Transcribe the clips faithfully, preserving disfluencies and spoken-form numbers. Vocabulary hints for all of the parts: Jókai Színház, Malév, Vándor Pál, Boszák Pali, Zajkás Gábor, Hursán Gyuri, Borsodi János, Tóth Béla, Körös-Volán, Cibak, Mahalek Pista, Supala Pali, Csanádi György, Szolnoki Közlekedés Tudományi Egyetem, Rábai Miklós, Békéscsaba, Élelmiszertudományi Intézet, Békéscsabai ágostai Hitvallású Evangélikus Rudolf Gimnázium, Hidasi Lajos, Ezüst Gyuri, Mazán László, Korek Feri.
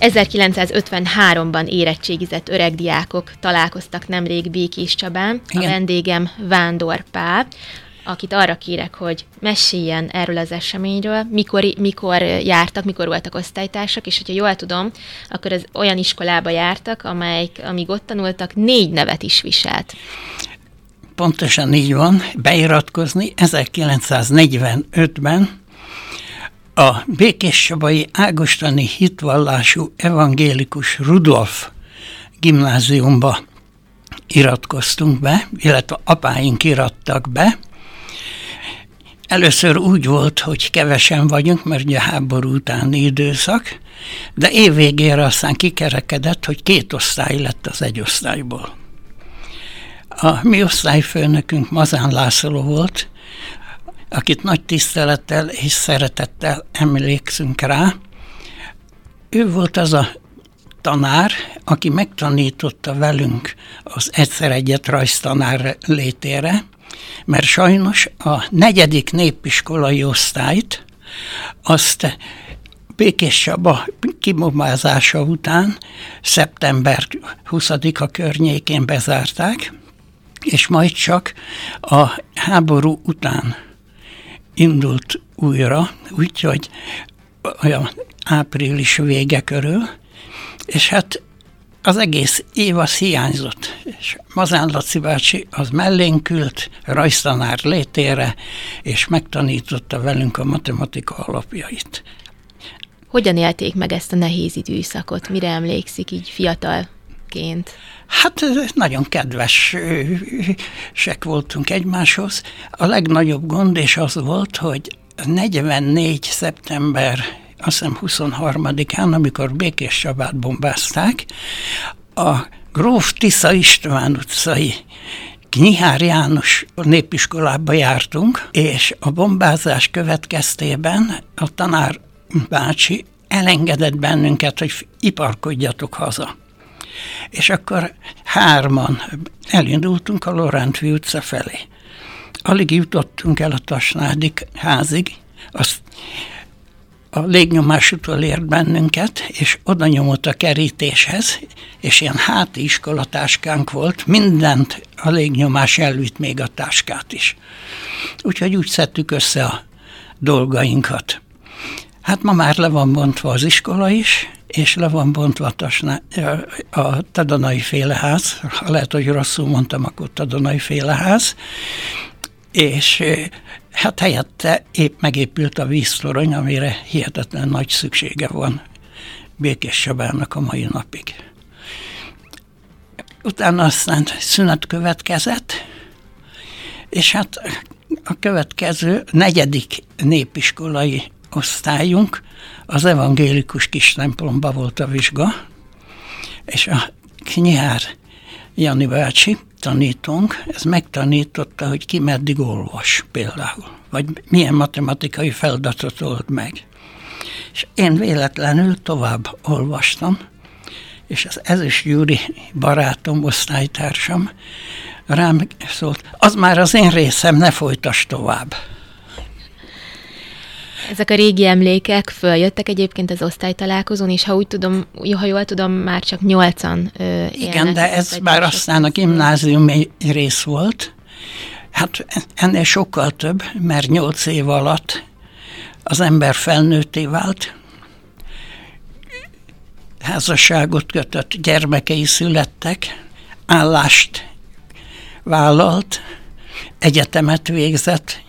ezerkilencszázötvenháromban érettségizett öregdiákok találkoztak nemrég Békéscsabán. A vendégem Vándor Pál, akit arra kérek, hogy meséljen erről az eseményről, mikor, mikor jártak, mikor voltak osztálytársak, és hogyha jól tudom, akkor az olyan iskolába jártak, amelyik, amíg ott tanultak, négy nevet is viselt. Pontosan így van, beiratkozni ezerkilencszáznegyvenötben a Békéscsabai ágostai Hitvallású Evangélikus Rudolf Gimnáziumba iratkoztunk be, illetve apáink irattak be. Először úgy volt, hogy kevesen vagyunk, mert ugye háború utáni időszak, de évvégére aztán kikerekedett, hogy két osztály lett az egy osztályból. A mi osztályfőnökünk Mazán László volt, akit nagy tisztelettel és szeretettel emlékszünk rá. Ő volt az a tanár, aki megtanította velünk az egyszer egyet rajztanár létére, mert sajnos a negyedik népiskolai osztályt azt Békéscsaba kibomvázása után szeptember huszadika környékén bezárták, és majd csak a háború után indult újra, úgyhogy olyan április vége körül, és hát az egész év az hiányzott, és Mazán Laci bácsi az mellénk ült, rajztanár létére, és megtanította velünk a matematika alapjait. Hogyan élték meg ezt a nehéz időszakot? Mire emlékszik így fiatalként? Hát nagyon kedvesek voltunk egymáshoz. A legnagyobb gond és az volt, hogy negyvennégy szeptember azt hiszem huszonharmadikán, amikor Békéscsabát bombázták, a gróf Tisza István utcai Knyihár János népiskolába jártunk, és a bombázás következtében a tanár bácsi elengedett bennünket, hogy iparkodjatok haza. És akkor hárman elindultunk a Lorántfi utca felé. Alig jutottunk el a Tasnádi házig, azt a légnyomás utól ért bennünket, és oda nyomott a kerítéshez, és ilyen háti iskolatáskánk volt, mindent a légnyomás elvitt, még a táskát is. Úgyhogy úgy szedtük össze a dolgainkat. Hát ma már le van bontva az iskola is, és le van bontva a, a tadonai féleház, ha lehet, hogy rosszul mondtam, akkor tadonai féleház, és hát helyette épp megépült a víztorony, amire hihetetlen nagy szüksége van Békéscsabának a mai napig. Utána aztán szünet következett, és hát a következő negyedik népiskolai osztályunk az evangélikus kistemplomba volt a vizsga, és a Knyihár Jani bácsi tanítónk, ez megtanította, hogy ki meddig olvas például, vagy milyen matematikai feladatot old meg. És én véletlenül tovább olvastam, és az Ezüst Gyuri barátom, osztálytársam rám szólt, az már az én részem, ne folytass tovább. Ezek a régi emlékek följöttek egyébként az osztálytalálkozón, és ha úgy tudom, ha jól tudom, már csak nyolcan ö, élnek. Igen, de ez már aztán a gimnáziumi rész volt. Hát ennél sokkal több, mert nyolc év alatt az ember felnőtté vált, házasságot kötött, gyermekei születtek, állást vállalt, egyetemet végzett,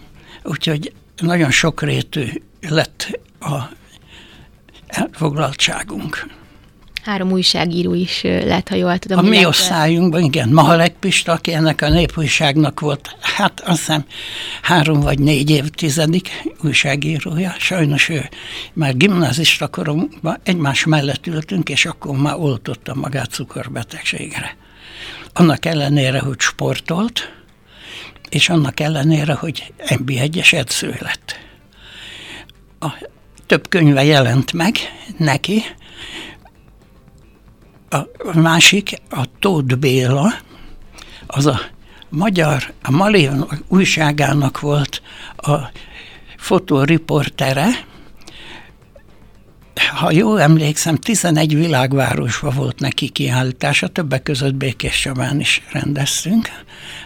úgyhogy nagyon sokrétű lett a elfoglaltságunk. Három újságíró is lett, ha jól tudom. A mi osztályunkban, igen, Mahalek Pista, aki ennek a népújságnak volt, hát azt hiszem három vagy négy évtizedik újságírója. Sajnos ő már gimnázista korunkban egymás mellett ültünk, és akkor már oltotta magát cukorbetegségre. Annak ellenére, hogy sportolt, és annak ellenére, hogy en bé egyes edző lett. A több könyve jelent meg neki. A másik, a Tóth Béla, az a magyar, a Malév újságának volt a fotóriportere, ha jól emlékszem, tizenegy világvárosban volt neki kiállítása, többek között Békéscsabán is rendeztünk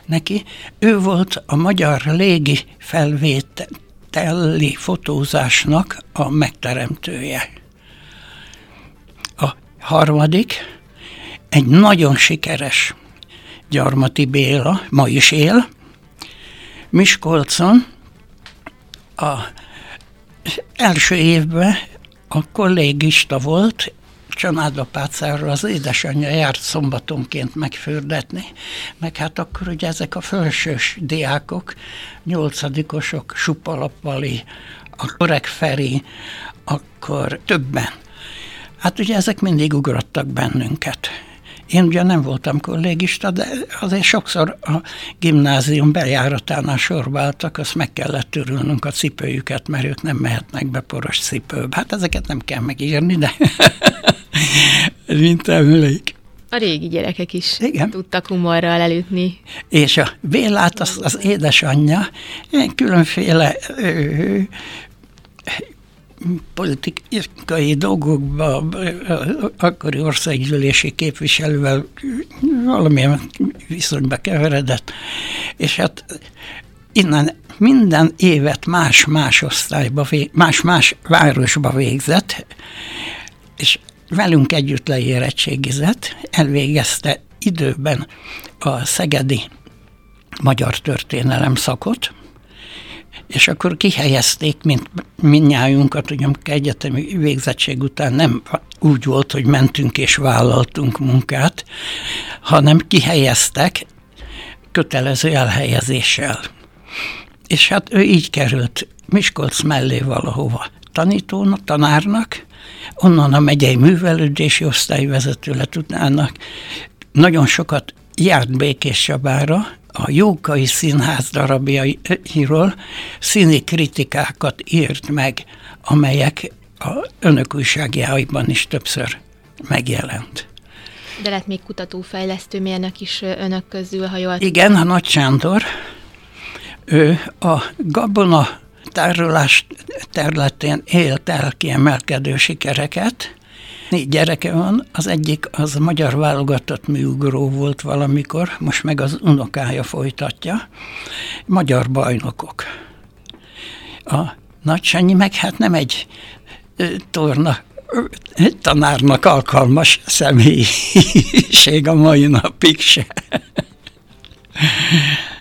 neki. Ő volt a magyar légi felvételi fotózásnak a megteremtője. A harmadik, egy nagyon sikeres Gyarmati Béla, ma is él, Miskolcon a első évben a kollégista volt, Csanádapácáról az édesanyja járt szombatonként megfürdetni, meg hát akkor ugye ezek a felsős diákok, nyolcadikosok, Supala Pali, a Korek Feri, akkor többen. Hát ugye ezek mindig ugrottak bennünket. Én ugye nem voltam kollégista, de azért sokszor a gimnázium bejáratánál sorba álltak, azt meg kellett törülnünk a cipőjüket, mert ők nem mehetnek be poros cipőbe. Hát ezeket nem kell megírni, de mint emlék. A régi gyerekek is igen, tudtak humorral elütni. És a Bélát, az, az édesanyja, különféle ö, politikai dolgokba akkori országgyűlési képviselővel valamilyen viszonyba keveredett, és hát innen minden évet más-más osztályba, más-más városba végzett, és velünk együtt leérettségizett, elvégezte időben a szegedi magyar történelem szakot, és akkor kihelyezték, mint mindnyájunkat, ugye egyetemi végzettség után nem úgy volt, hogy mentünk és vállaltunk munkát, hanem kihelyeztek kötelező elhelyezéssel. És hát ő így került Miskolc mellé valahova tanítónak, tanárnak, onnan a megyei művelődési osztályvezető lett utána. Nagyon sokat járt Békéscsabára, a Jókai Színház darabjairól színi kritikákat írt meg, amelyek a önök újságjaiban is többször megjelent. De lett még kutatófejlesztő mérnök is önök közül, ha jól... Igen, a Nagy Sándor. Ő a gabona tárolás területén élt el kiemelkedő sikereket. Négy gyereke van, az egyik az magyar válogatott műugró volt valamikor, most meg az unokája folytatja, magyar bajnokok. A Nagysanyi meg hát nem egy torna tanárnak alkalmas személyiség a mai napig se.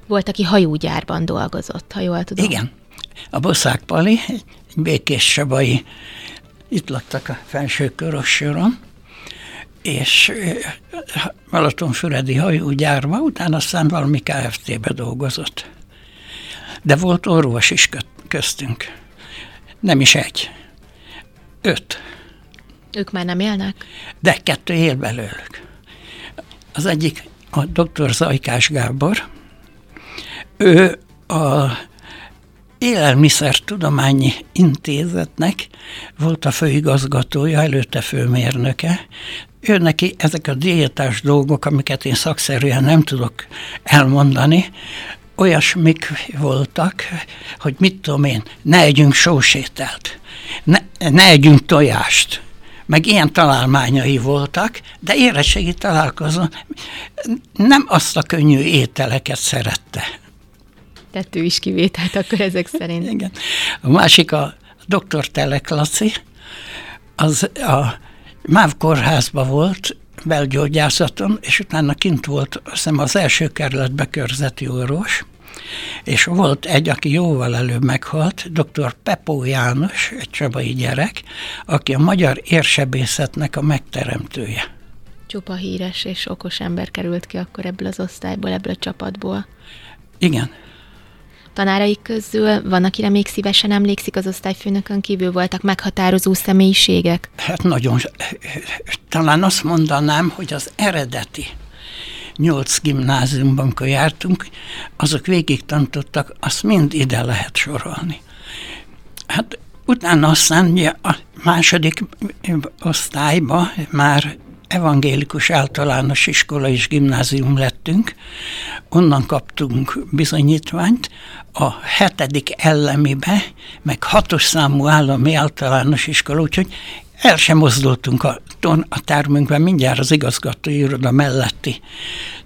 Volt, aki hajógyárban dolgozott, ha jól tudom. Igen, a Boszák Pali, egy békéscsabai, itt laktak a felső Körös-Volán, és balatonfüredi hajógyárban, utána aztán valami ká ef té-be dolgozott. De volt orvos is köztünk. Nem is egy. Öt. Ők már nem élnek? De kettő él belőlük. Az egyik a doktor Zajkás Gábor. Ő a Élelmiszertudományi Intézetnek volt a főigazgatója, előtte főmérnöke. Ő neki ezek a diétás dolgok, amiket én szakszerűen nem tudok elmondani, olyasmik voltak, hogy mit tudom én, ne együnk sósételt, ne, ne együnk tojást, meg ilyen találmányai voltak, de érettségi találkozón nem azt a könnyű ételeket szerette. Tehát ő is kivételt akkor ezek szerint. Igen. A másik a doktor Telek Laci, az a MÁV kórházban volt, belgyógyászaton, és utána kint volt, azt hiszem, az első kerületben körzeti orvos, és volt egy, aki jóval előbb meghalt, doktor Pepó János, egy csabai gyerek, aki a magyar érsebészetnek a megteremtője. Csupa híres és okos ember került ki akkor ebből az osztályból, ebből a csapatból. Igen. Tanáraik közül van, akire még szívesen emlékszik, az osztályfőnökön kívül voltak meghatározó személyiségek? Hát nagyon, talán azt mondanám, hogy az eredeti nyolc gimnáziumban, amikor jártunk, azok végig tanítottak, azt mind ide lehet sorolni. Hát utána aztán a második osztályba már evangélikus általános iskola és gimnázium lettünk, onnan kaptunk bizonyítványt, a hetedik ellemibe, meg hatos számú állami általános iskola, úgyhogy El sem mozdultunk a, a termünkben, mindjárt az igazgatói iroda melletti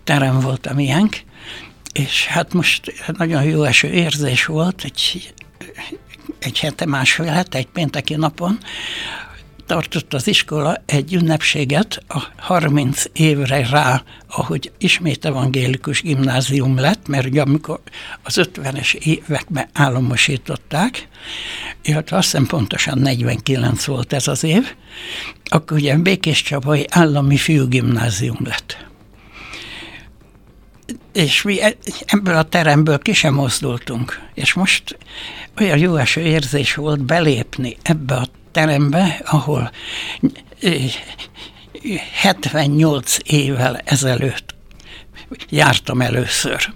terem volt a miénk, és hát most nagyon jó eső érzés volt, egy, egy hete, másfél hete, egy pénteki napon tartott az iskola egy ünnepséget a harminc évre rá, ahogy ismét evangélikus gimnázium lett, mert amikor az ötvenes években államosították, illetve azt hiszem pontosan negyvenkilenc volt ez az év, akkor ugye Békéscsabai állami fiúgimnázium lett. És mi ebből a teremből ki sem mozdultunk, és most olyan jó eső érzés volt belépni ebbe a terembe, ahol hetvennyolc évvel ezelőtt jártam először.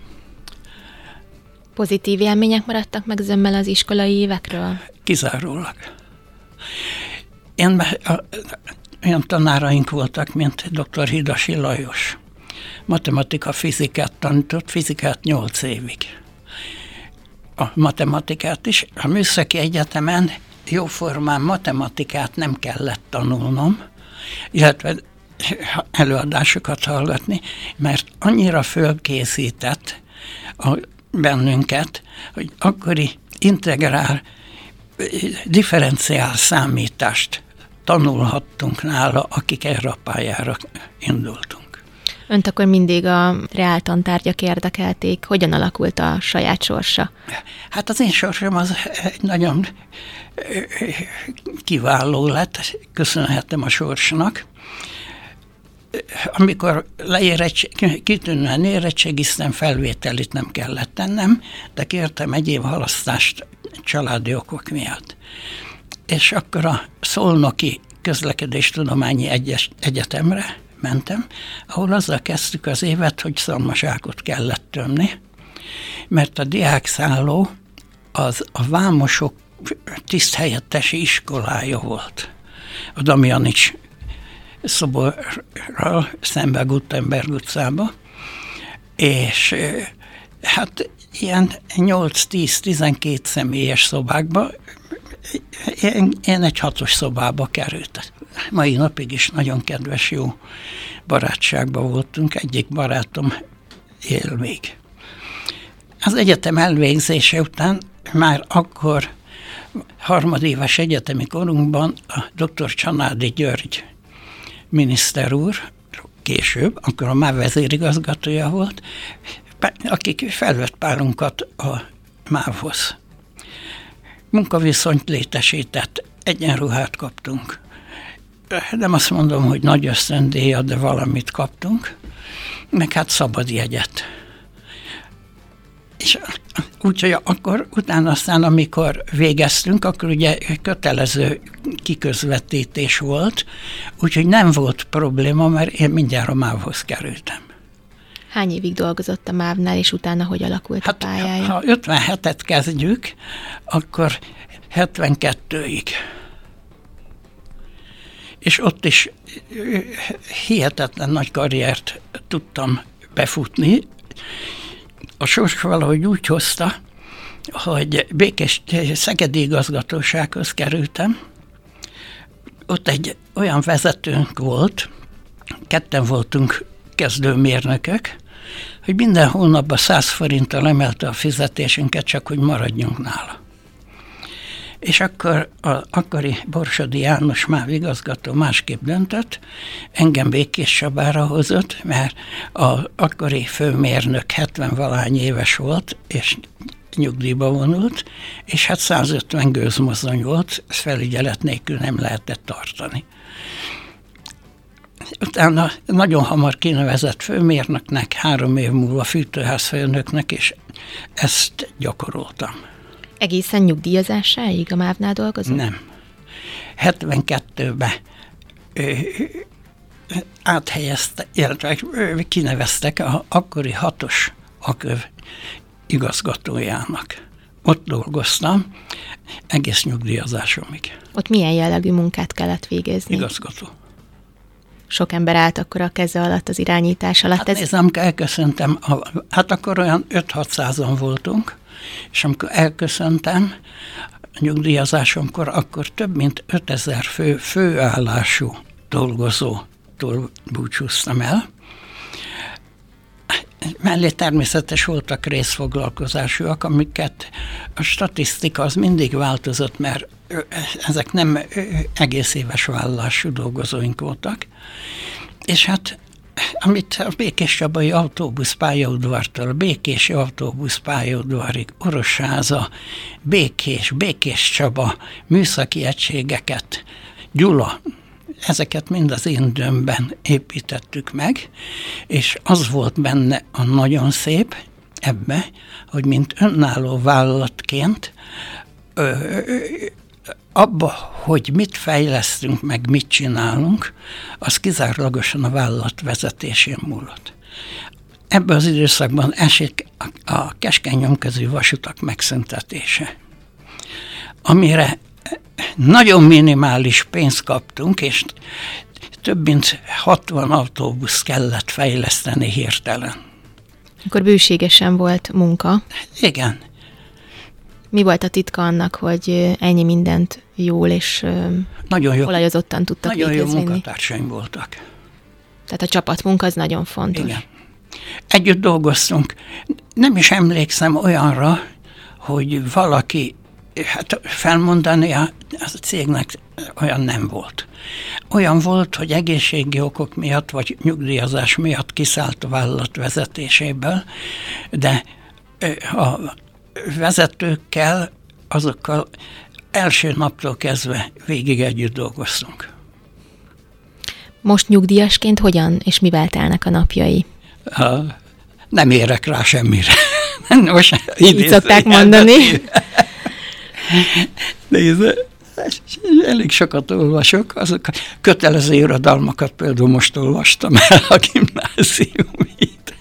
Pozitív élmények maradtak meg zömmel az iskolai évekről? Kizárólag. Én, olyan tanáraink voltak, mint dr. Hidasi Lajos. Matematika, fizikát tanított, fizikát nyolc évig. A matematikát is. A Műszaki Egyetemen jóformán matematikát nem kellett tanulnom, illetve előadásokat hallgatni, mert annyira fölkészített a, bennünket, hogy akkori integrál, differenciál számítást tanulhattunk nála, akik erre a pályára indultunk. Önt akkor mindig a reáltantárgyak érdekelték. Hogyan alakult a saját sorsa? Hát az én sorsom az nagyon kiváló lett, köszönhetem a sorsnak. Amikor leérettség, kitűnően érettségiztem, felvételit nem kellett tennem, de kértem egy év halasztást családi okok miatt. És akkor a Szolnoki Közlekedés Tudományi Egyetemre mentem, ahol azzal kezdtük az évet, hogy szalmaságot kellett tömni, mert a diákszálló az a vámosok tiszthelyettesi iskolája volt. A Damjanics szoborral szembe Gutenberg utcába, és hát ilyen nyolc tíz tizenkét személyes szobákba, Én, én egy hatos szobába kerültem. Mai napig is nagyon kedves, jó barátságban voltunk, egyik barátom él még. Az egyetem elvégzése után már akkor harmadéves egyetemi korunkban a dr. Csanádi György miniszter úr, később, akkor a MÁV vezérigazgatója volt, akik felvett párunkat a MÁV-hoz. Munkaviszonyt létesített, egyenruhát kaptunk. Nem azt mondom, hogy nagy ösztöndíjat, de valamit kaptunk, meg hát szabad jegyet. És úgyhogy akkor, utána aztán, amikor végeztünk, akkor ugye kötelező kiközvetítés volt, úgyhogy nem volt probléma, mert én mindjárt a MÁV-hoz kerültem. Hány évig dolgozott a MÁV-nál, és utána hogy alakult hát, a pályája? Ha ötvenhetet kezdjük, akkor hetvenkettőig. És ott is hihetetlen nagy karriert tudtam befutni. A sors valahogy úgy hozta, hogy Békés Szegedi igazgatósághoz kerültem. Ott egy olyan vezetőnk volt, ketten voltunk kezdőmérnökök, hogy minden hónapban száz forinttal emelte a fizetésünket, csak hogy maradjunk nála. És akkor az akkori Borsodi János MÁV igazgató másképp döntött, engem Békéscsabára hozott, mert az akkori főmérnök hetvenvalahány éves volt, és nyugdíjba vonult, és hát százötven gőzmozdony volt, felügyelet nélkül nem lehetett tartani. Utána nagyon hamar kinevezett főmérnöknek, három év múlva fűtőházfőnöknek, és ezt gyakoroltam. Egészen nyugdíjazásáig a MÁV-nál dolgozott? Nem. hetvenkettőben ö, áthelyezte, illetve kineveztek a akkori hatos aköv igazgatójának. Ott dolgoztam egész nyugdíjazásomig. Ott milyen jellegű munkát kellett végezni? Igazgató. Sok ember állt akkor a keze alatt, az irányítás alatt. Hát ez... nézd, amikor elköszöntem, hát akkor olyan öt-hatszázan voltunk, és amikor elköszöntem, nyugdíjazásomkor akkor több mint ötezer fő főállású dolgozótól búcsúztam el. Mellé természetes voltak részfoglalkozásúak, amiket a statisztika az mindig változott, mert ezek nem egész éves vállású dolgozóink voltak. És hát, amit a Békéscsabai autóbuszpályaudvartól, Békési autóbuszpályaudvarig, Orosháza, Békés, Békéscsaba, műszaki egységeket, Gyula, ezeket mind az én dömben építettük meg, és az volt benne a nagyon szép ebbe, hogy mint önálló vállalatként ö, abba, hogy mit fejlesztünk, meg mit csinálunk, az kizárólagosan a vállalat vezetésén múlott. Ebben az időszakban esik a, a keskeny nyomközű vasutak megszüntetése, amire nagyon minimális pénzt kaptunk, és több mint hatvan autóbusz kellett fejleszteni hirtelen. Akkor bőségesen volt munka. Igen. Mi volt a titka annak, hogy ennyi mindent jól és nagyon jó, olajozottan tudtak végezvinni? Nagyon jó munkatársaim voltak. Tehát a csapatmunka az nagyon fontos. Igen. Együtt dolgoztunk. Nem is emlékszem olyanra, hogy valaki, hát felmondani a, a cégnek olyan nem volt. Olyan volt, hogy egészségi okok miatt, vagy nyugdíjazás miatt kiszállt a vállalat vezetéséből, de a vezetőkkel, azokkal első naptól kezdve végig együtt dolgoztunk. Most nyugdíjasként hogyan és mivel telnek a napjai? Nem érek rá semmire. Most így szokták mondani. Nézd, elég sokat olvasok, azok a kötelező irodalmakat például most olvastam el a gimnáziumit.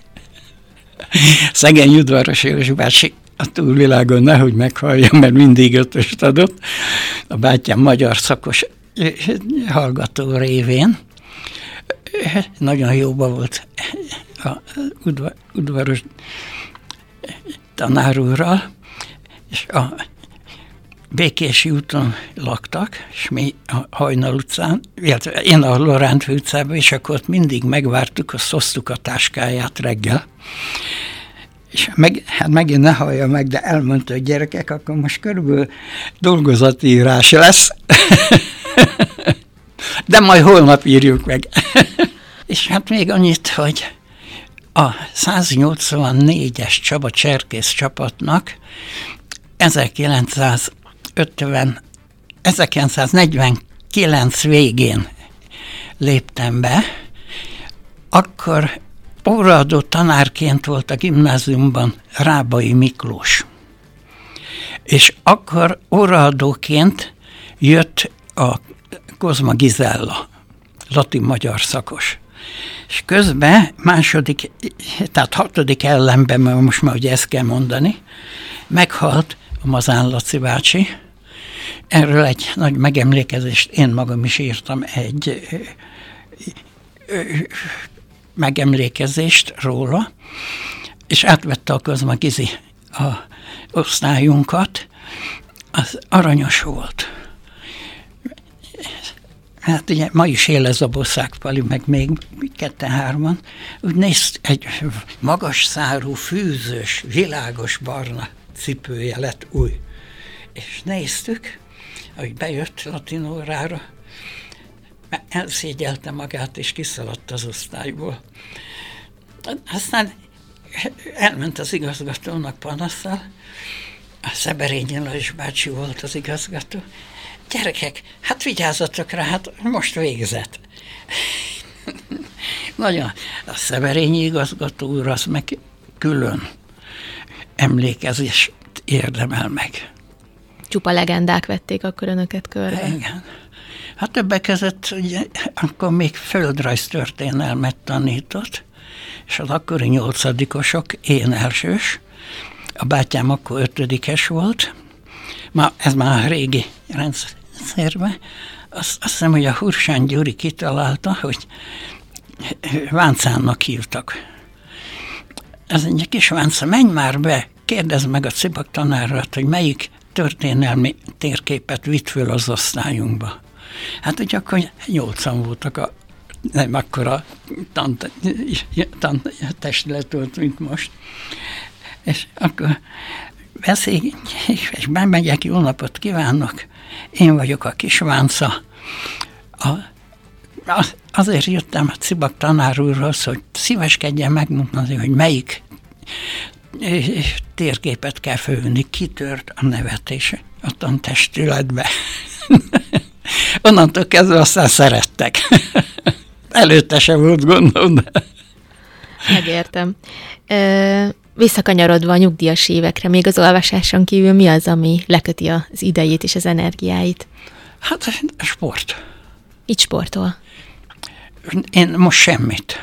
Szegény Udvaros József bácsi a túlvilágon nehogy meghallja, mert mindig ötöst adott, a bátyám magyar szakos hallgató révén. Nagyon jóba volt a udvar, udvaros tanár úrral, és a Békési úton laktak, és mi a Hajnal utcán, illetve én a Lorántfő utcában, és akkor ott mindig megvártuk, azt hoztuk a táskáját reggel. És meg, hát megint ne hallja meg, de elmondta, hogy gyerekek, akkor most körülbelül dolgozati írás lesz, de majd holnap írjuk meg. És hát még annyit, hogy a száznyolcvannégyes Csaba Cserkész csapatnak ezerkilencszáznegyvenkilenc végén léptem be, akkor óraadó tanárként volt a gimnáziumban Rábai Miklós. És akkor óraadóként jött a Kozma Gizella, latin-magyar szakos. És közben második, tehát hatodik ellenben, mert most már ugye ezt kell mondani, meghalt a Mazán Laci bácsi. Erről egy nagy megemlékezést én magam is írtam, egy ö, ö, megemlékezést róla, és átvette a Kozma Gizi a osztályunkat. Az aranyos volt. Hát ugye ma is él ez a Boszák Pali, meg még ketten-hárman. Úgy néz, egy magas szárú, fűzős, világos barna cipője lett új. És néztük, ahogy bejött latin órára, elszégyelte magát, és kiszaladt az osztályból. Aztán elment az igazgatónak panaszsal, a Szeberényi Lajos bácsi volt az igazgató. Gyerekek, hát vigyázzatok rá, hát most végzett. Nagyon, a Szeberényi igazgató úr az meg külön emlékezést érdemel meg. Csupa legendák vették akkor önöket körbe. Igen. Hát többek között ugye, akkor még földrajztörténelmet tanított, és az akkori nyolcadikosok, én elsős, a bátyám akkor ötödikes volt, ma, ez már a régi rendszerben, azt, azt hiszem, hogy a Hursán Gyuri kitalálta, hogy Váncánnak hívtak. Ez egy kis Vánca, menj már be, kérdezd meg a Cibak tanárát, hogy melyik történelmi térképet vitt föl az osztályunkba. Hát ugye akkor nyolcan voltak a nem akkora tantestület volt, mint most. És akkor beszélj, és bemegyek, jó napot kívánok, én vagyok a Kisvánca. A, az, azért jöttem a Cibak tanár úrhoz, hogy szíveskedjen megmondani, hogy melyik térképet kell fölvenni, kitört a nevetés a tantestületbe. Onnantól kezdve aztán szerettek. Előtte sem volt gondom. De. Megértem. Ö, visszakanyarodva a nyugdíjas évekre, még az olvasáson kívül mi az, ami leköti az idejét és az energiáit? Hát a sport. Így sportol? Én most semmit.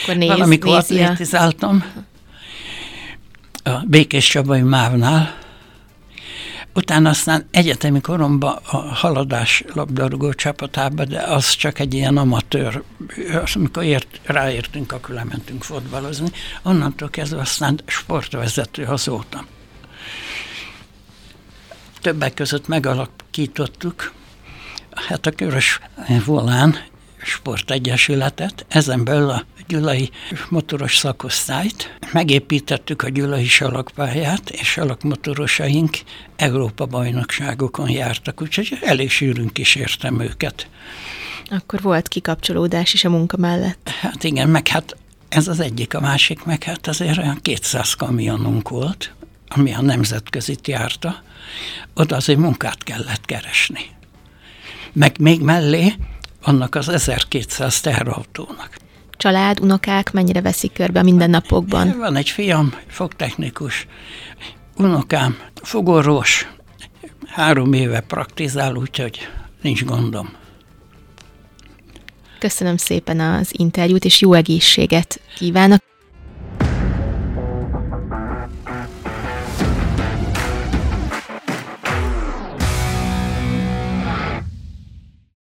Akkor néz, valamikor atlétizáltam a, a Békéscsabai Mávnál, utána aztán egyetemi koromban a haladás labdarúgó csapatába, de az csak egy ilyen amatőr, azt, amikor ért, ráértünk, akkor lementünk fotbalozni, onnantól kezdve aztán sportvezető azóta. Többek között megalakítottuk, hát a Körös-Volán sportegyesületet, ezen belül a gyulai motoros szakosztályt, megépítettük a gyulai salakpályát, és salakmotorosaink Európa-bajnokságokon jártak, úgyhogy elég sűrűn kísértem őket. Akkor volt kikapcsolódás is a munka mellett. Hát igen, meg hát ez az egyik, a másik, meg hát azért olyan kétszáz kamionunk volt, ami a nemzetközit járta, oda azért munkát kellett keresni. Meg még mellé annak az ezerkétszáz teherautónak. Család, unokák mennyire veszik körbe a mindennapokban? Van egy fiam, fogtechnikus, unokám, fogorvos, három éve praktizál, úgyhogy nincs gondom. Köszönöm szépen az interjút, és jó egészséget kívánok!